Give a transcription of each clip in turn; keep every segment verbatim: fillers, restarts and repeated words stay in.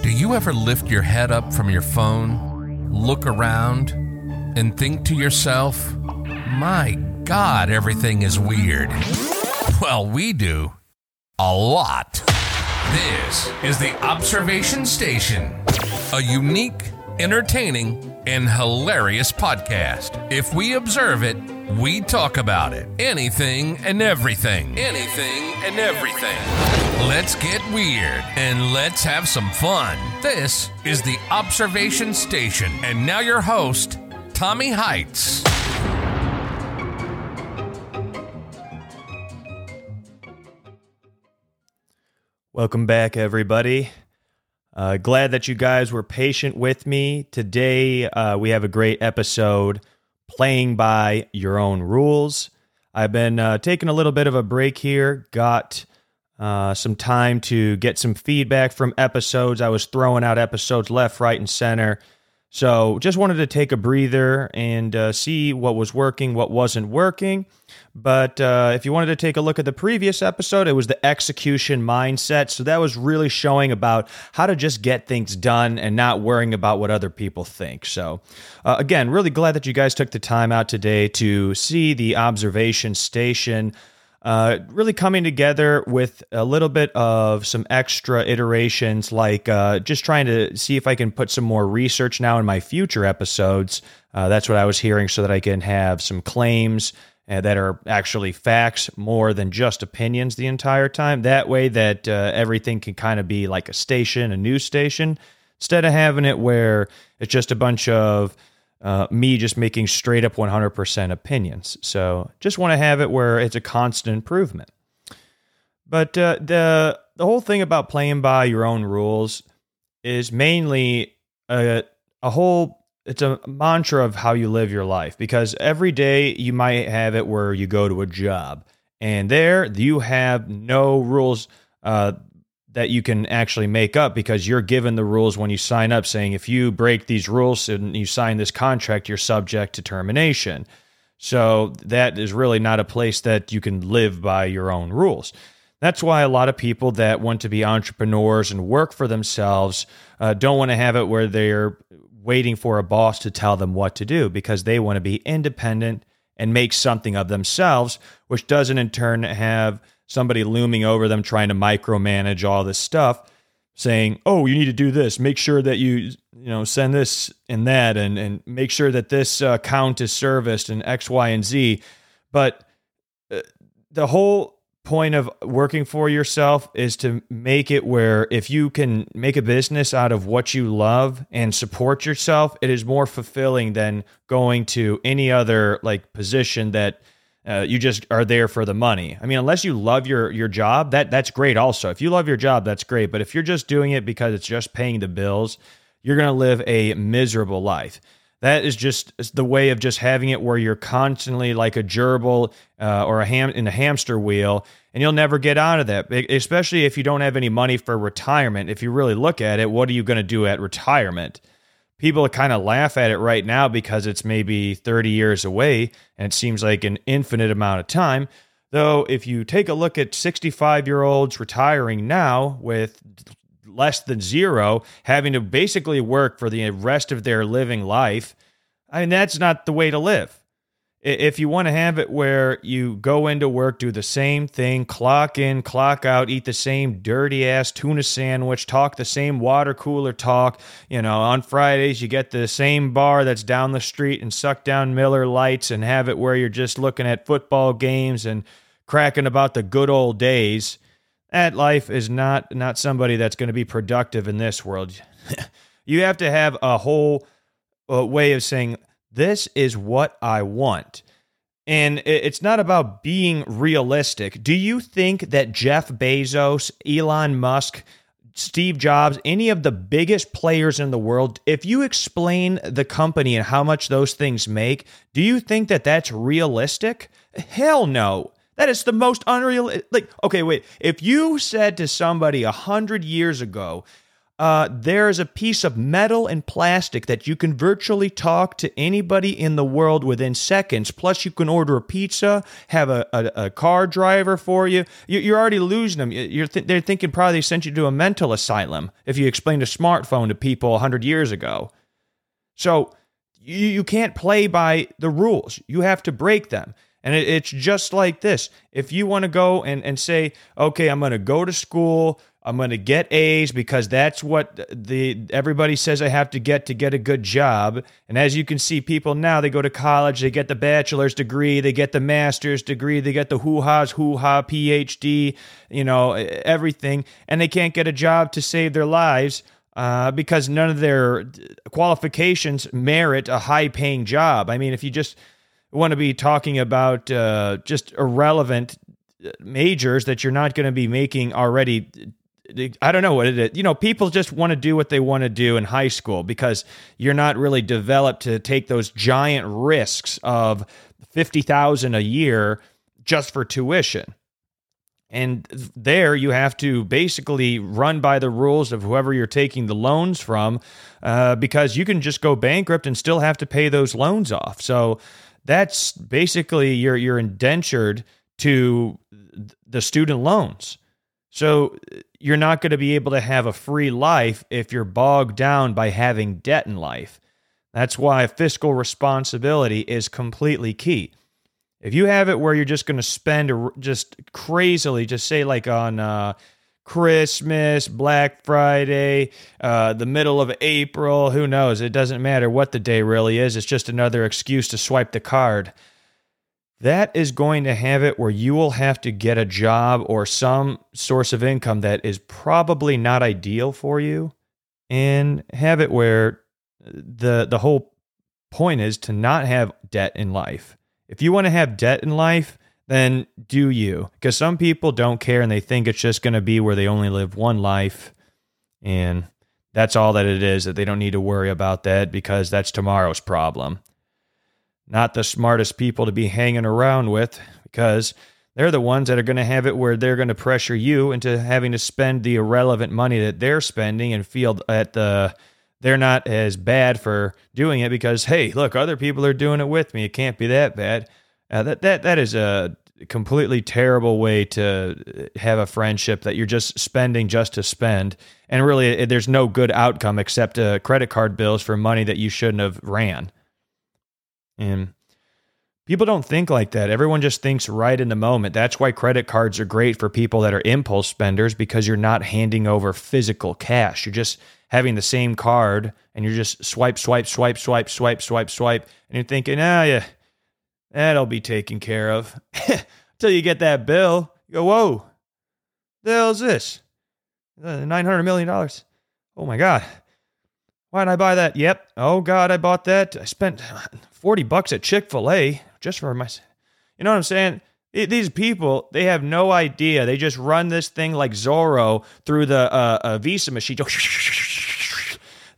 life, do you ever lift your head up from your phone, look around, and think to yourself, my God, everything is weird? Well, we do. A lot. This is the Observation Station, a unique, entertaining, and hilarious podcast. If we observe it, we talk about it. Anything and everything. Anything and everything. Let's get weird and let's have some fun. This is the Observation Station. And now your host, Tommy Hites. Welcome back, everybody. Uh, glad that you guys were patient with me. Today, uh, we have a great episode, Playing by Your Own Rules. I've been uh, taking a little bit of a break here. Got uh, some time to get some feedback from episodes. I was throwing out episodes left, right, and center. So just wanted to take a breather and uh, see what was working, what wasn't working. But uh, if you wanted to take a look at the previous episode, it was the execution mindset. So that was really showing about how to just get things done and not worrying about what other people think. So uh, again, really glad that you guys took the time out today to see the Observation Station uh, really coming together with a little bit of some extra iterations, like uh, just trying to see if I can put some more research now in my future episodes. Uh, that's what I was hearing, so that I can have some claims uh, that are actually facts more than just opinions the entire time. That way that uh, everything can kind of be like a station, a news station, instead of having it where it's just a bunch of Uh, me just making straight up one hundred percent opinions. So just want to have it where it's a constant improvement. But uh, the the whole thing about playing by your own rules is mainly a, a whole, it's a mantra of how you live your life, because every day you might have it where you go to a job and there you have no rules uh, that you can actually make up, because you're given the rules when you sign up, saying if you break these rules and you sign this contract, you're subject to termination. So that is really not a place that you can live by your own rules. That's why a lot of people that want to be entrepreneurs and work for themselves uh, don't want to have it where they're waiting for a boss to tell them what to do, because they want to be independent and make something of themselves, which doesn't in turn have somebody looming over them trying to micromanage all this stuff, saying, oh, you need to do this, make sure that you you know send this and that, and, and make sure that this uh, account is serviced and X, Y, and Z. But uh, the whole point of working for yourself is to make it where if you can make a business out of what you love and support yourself, it is more fulfilling than going to any other like position that Uh, you just are there for the money. I mean, unless you love your your job, that that's great also. If you love your job, that's great. But if you're just doing it because it's just paying the bills, you're going to live a miserable life. That is just the way of just having it where you're constantly like a gerbil uh, or a ham in a hamster wheel, and you'll never get out of that, especially if you don't have any money for retirement. If you really look at it, what are you going to do at retirement? People kind of laugh at it right now because it's maybe thirty years away and it seems like an infinite amount of time. Though if you take a look at sixty-five-year-olds retiring now with less than zero, having to basically work for the rest of their living life, I mean, that's not the way to live. If you want to have it where you go into work, do the same thing, clock in, clock out, eat the same dirty-ass tuna sandwich, talk the same water cooler talk, you know, on Fridays you get the same bar that's down the street and suck down Miller Lights, and have it where you're just looking at football games and cracking about the good old days, that life is not, not somebody that's going to be productive in this world. You have to have a whole uh, way of saying, this is what I want. And it's not about being realistic. Do you think that Jeff Bezos, Elon Musk, Steve Jobs, any of the biggest players in the world, if you explain the company and how much those things make, do you think that that's realistic? Hell no. That is the most unreal. Like, okay, wait. If you said to somebody a hundred years ago, uh, there's a piece of metal and plastic that you can virtually talk to anybody in the world within seconds. Plus, you can order a pizza, have a, a, a car driver for you. you. You're already losing them. You're th- they're thinking probably they sent you to a mental asylum if you explained a smartphone to people one hundred years ago. So you, you can't play by the rules. You have to break them. And it, it's just like this. If you want to go and, and say, okay, I'm going to go to school, I'm going to get A's because that's what the everybody says I have to get to get a good job. And as you can see, people now, they go to college, they get the bachelor's degree, they get the master's degree, they get the hoo-ha's, hoo-ha, P H D, you know, everything. And they can't get a job to save their lives uh, because none of their qualifications merit a high-paying job. I mean, if you just want to be talking about uh, just irrelevant majors that you're not going to be making already... I don't know what it is. You know, people just want to do what they want to do in high school because you're not really developed to take those giant risks of fifty thousand dollars a year just for tuition. And there you have to basically run by the rules of whoever you're taking the loans from uh, because you can just go bankrupt and still have to pay those loans off. So that's basically you're, you're indentured to the student loans. So you're not going to be able to have a free life if you're bogged down by having debt in life. That's why fiscal responsibility is completely key. If you have it where you're just going to spend just crazily, just say like on uh, Christmas, Black Friday, uh, the middle of April, who knows? It doesn't matter what the day really is. It's just another excuse to swipe the card. That is going to have it where you will have to get a job or some source of income that is probably not ideal for you, and have it where the the whole point is to not have debt in life. If you want to have debt in life, then do you. Because some people don't care and they think it's just going to be where they only live one life, and that's all that it is, that they don't need to worry about that because that's tomorrow's problem. Not the smartest people to be hanging around with, because they're the ones that are going to have it where they're going to pressure you into having to spend the irrelevant money that they're spending and feel that the they're not as bad for doing it because, hey, look, other people are doing it with me. It can't be that bad. Uh, that that that is a completely terrible way to have a friendship that you're just spending just to spend. And really, there's no good outcome except uh, credit card bills for money that you shouldn't have ran. And people don't think like that. Everyone just thinks right in the moment. That's why credit cards are great for people that are impulse spenders, because you're not handing over physical cash. You're just having the same card and you're just swipe, swipe, swipe, swipe, swipe, swipe, swipe. And you're thinking, oh yeah, that'll be taken care of. Until you get that bill, you go, whoa, the hell is this? nine hundred million dollars. Oh my God. Why did I buy that? Yep. Oh God, I bought that. I spent forty bucks at Chick-fil-A just for my, you know what I'm saying? These people, they have no idea. They just run this thing like Zorro through the uh, uh, Visa machine.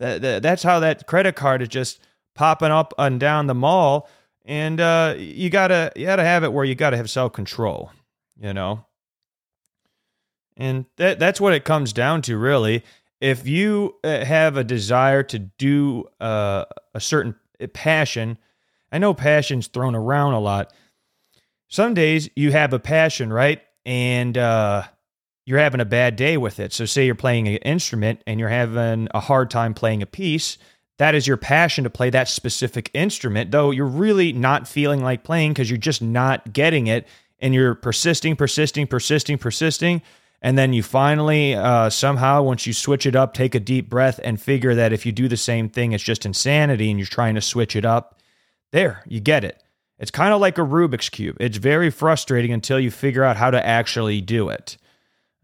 That's how that credit card is just popping up and down the mall. And uh, you gotta, you gotta have it where you gotta have self-control, you know? And that that's what it comes down to, really. If you have a desire to do uh, a certain passion, I know passion's thrown around a lot. Some days you have a passion, right? And uh, you're having a bad day with it. So say you're playing an instrument and you're having a hard time playing a piece. That is your passion to play that specific instrument, though you're really not feeling like playing because you're just not getting it. And you're persisting, persisting, persisting, persisting. And then you finally, uh, somehow, once you switch it up, take a deep breath and figure that if you do the same thing, it's just insanity and you're trying to switch it up. There, you get it. It's kind of like a Rubik's Cube. It's very frustrating until you figure out how to actually do it.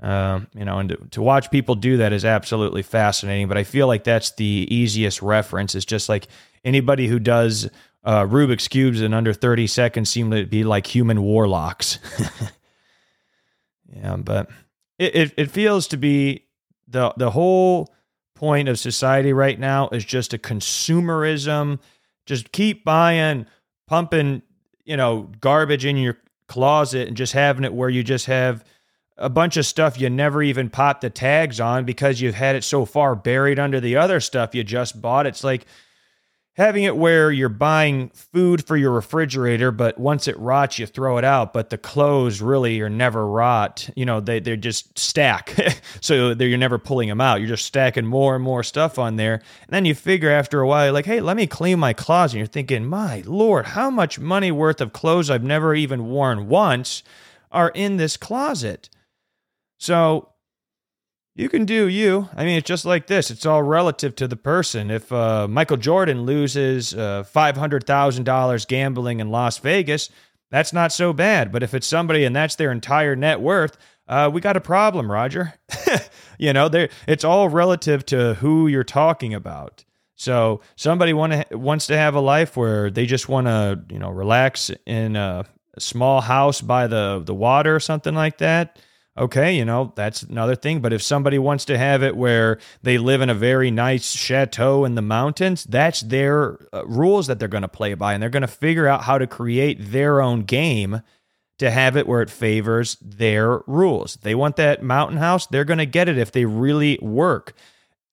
Um, you know, and to, to watch people do that is absolutely fascinating, but I feel like that's the easiest reference. It's just like anybody who does uh, Rubik's Cubes in under thirty seconds seem to be like human warlocks. Yeah, but... It, it it feels to be the the whole point of society right now is just a consumerism. Just keep buying, pumping, you know, garbage in your closet and just having it where you just have a bunch of stuff you never even popped the tags on because you've had it so far buried under the other stuff you just bought. It's like having it where you're buying food for your refrigerator, but once it rots, you throw it out. But the clothes really are never rot. You know, they, they're just stack. So you're never pulling them out. You're just stacking more and more stuff on there. And then you figure after a while, like, hey, let me clean my closet. And you're thinking, my Lord, how much money worth of clothes I've never even worn once are in this closet. So you can do you. I mean, it's just like this. It's all relative to the person. If uh, Michael Jordan loses uh, five hundred thousand dollars gambling in Las Vegas, that's not so bad. But if it's somebody and that's their entire net worth, uh, we got a problem, Roger. You know, it's all relative to who you're talking about. So somebody want to, wants to have a life where they just want to, you know, relax in a small house by the, the water or something like that. Okay, you know, that's another thing. But if somebody wants to have it where they live in a very nice chateau in the mountains, that's their uh, rules that they're going to play by. And they're going to figure out how to create their own game to have it where it favors their rules. They want that mountain house. They're going to get it if they really work.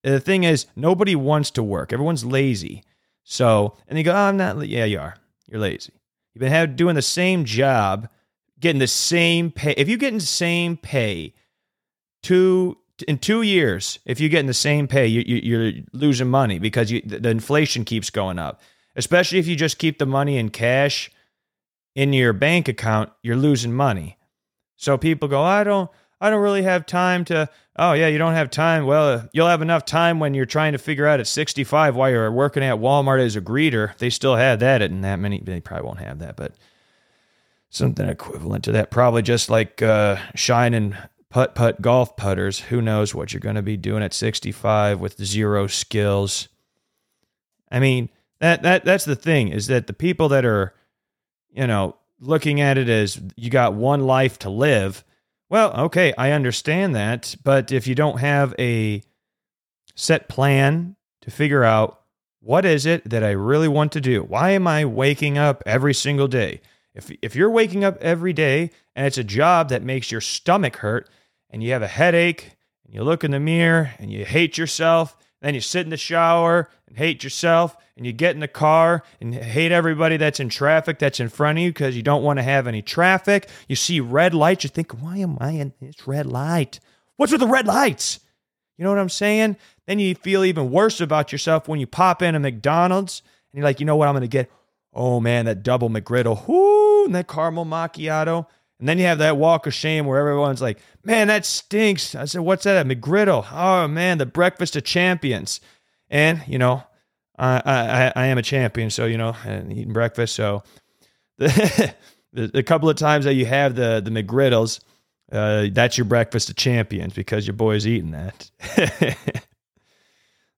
The thing is, nobody wants to work. Everyone's lazy. So, and they go, oh, I'm not, la-. Yeah, you are. You're lazy. You've been have, doing the same job getting the same pay. If you're getting the same pay two in two years, if you're getting the same pay, you, you, you're losing money because you, the inflation keeps going up. Especially if you just keep the money in cash in your bank account, you're losing money. So people go, I don't, I don't really have time to. Oh yeah, you don't have time. Well, you'll have enough time when you're trying to figure out at sixty-five why you're working at Walmart as a greeter. They still have that, and that many they probably won't have that, but. Something equivalent to that, probably just like uh, shining putt-putt golf putters. Who knows what you're going to be doing at sixty-five with zero skills? I mean, that that that's the thing, is that the people that are, you know, looking at it as you got one life to live, well, okay, I understand that, but if you don't have a set plan to figure out what is it that I really want to do, why am I waking up every single day? If if you're waking up every day and it's a job that makes your stomach hurt and you have a headache and you look in the mirror and you hate yourself, then you sit in the shower and hate yourself and you get in the car and hate everybody that's in traffic that's in front of you because you don't want to have any traffic. You see red lights, you think, why am I in this red light? What's with the red lights? You know what I'm saying? Then you feel even worse about yourself when you pop in a McDonald's and you're like, you know what I'm going to get? Oh man, that double McGriddle, whoo, and that caramel macchiato. And then you have that walk of shame where everyone's like, man, that stinks. I said, what's that, a McGriddle? Oh man, the breakfast of champions. And, you know, I I, I am a champion, so, you know, and eating breakfast. So the, the couple of times that you have the, the McGriddles, uh, that's your breakfast of champions because your boy's eating that.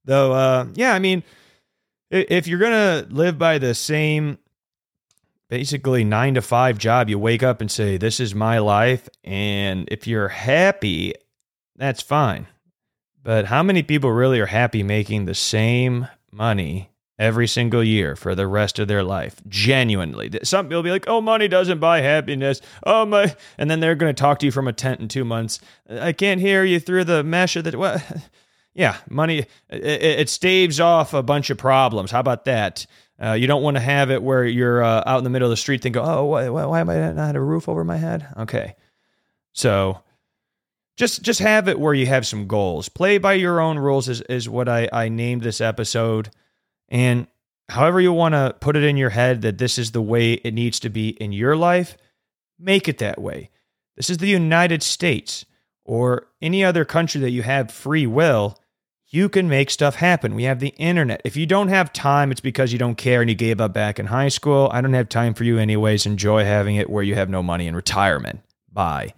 Though, uh, yeah, I mean, if you're going to live by the same basically nine to five job, you wake up and say, this is my life. And if you're happy, that's fine. But how many people really are happy making the same money every single year for the rest of their life? Genuinely. Some people will be like, oh, money doesn't buy happiness. Oh my. And then they're going to talk to you from a tent in two months. I can't hear you through the mesh of the... What? Yeah, money, it staves off a bunch of problems. How about that? Uh, you don't want to have it where you're uh, out in the middle of the street thinking, oh, why, why am I not have a roof over my head? Okay. So just just have it where you have some goals. Play by your own rules is, is what I, I named this episode. And however you want to put it in your head that this is the way it needs to be in your life, make it that way. This is the United States or any other country that you have free will. You can make stuff happen. We have the internet. If you don't have time, it's because you don't care and you gave up back in high school. I don't have time for you anyways. Enjoy having it where you have no money in retirement. Bye.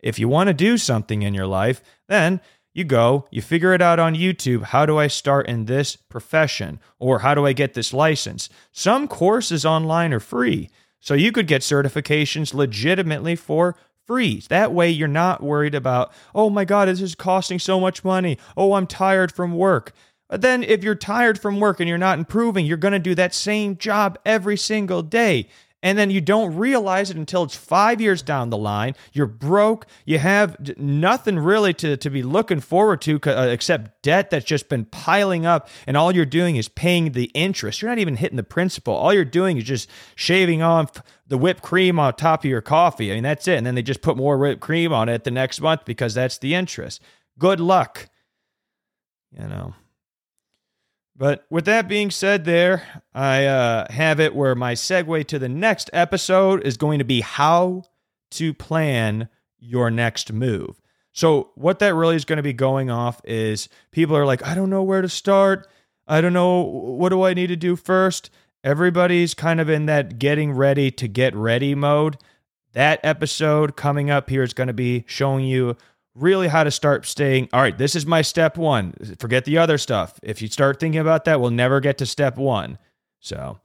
If you want to do something in your life, then you go, you figure it out on YouTube. How do I start in this profession? Or how do I get this license? Some courses online are free. So you could get certifications legitimately for free. That way you're not worried about, oh my God, this is costing so much money. Oh, I'm tired from work. But then if you're tired from work and you're not improving, you're going to do that same job every single day. And then you don't realize it until it's five years down the line. You're broke. You have nothing really to, to be looking forward to uh, except debt that's just been piling up. And all you're doing is paying the interest. You're not even hitting the principal. All you're doing is just shaving off the whipped cream on top of your coffee. I mean, that's it. And then they just put more whipped cream on it the next month because that's the interest. Good luck. You know. But with that being said there, I uh, have it where my segue to the next episode is going to be how to plan your next move. So what that really is going to be going off is people are like, I don't know where to start. I don't know. What do I need to do first? Everybody's kind of in that getting ready to get ready mode. That episode coming up here is going to be showing you really how to start staying, all right, this is my step one. Forget the other stuff. If you start thinking about that, we'll never get to step one. So,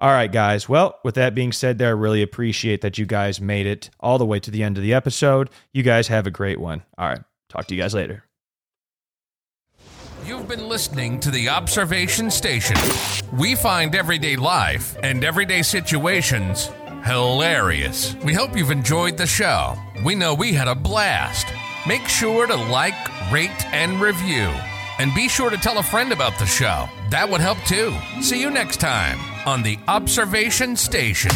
all right, guys. Well, with that being said there, I really appreciate that you guys made it all the way to the end of the episode. You guys have a great one. All right. Talk to you guys later. You've been listening to The Observation Station. We find everyday life and everyday situations hilarious. We hope you've enjoyed the show. We know we had a blast. Make sure to like, rate, and review. And be sure to tell a friend about the show. That would help too. See you next time on The Observation Station.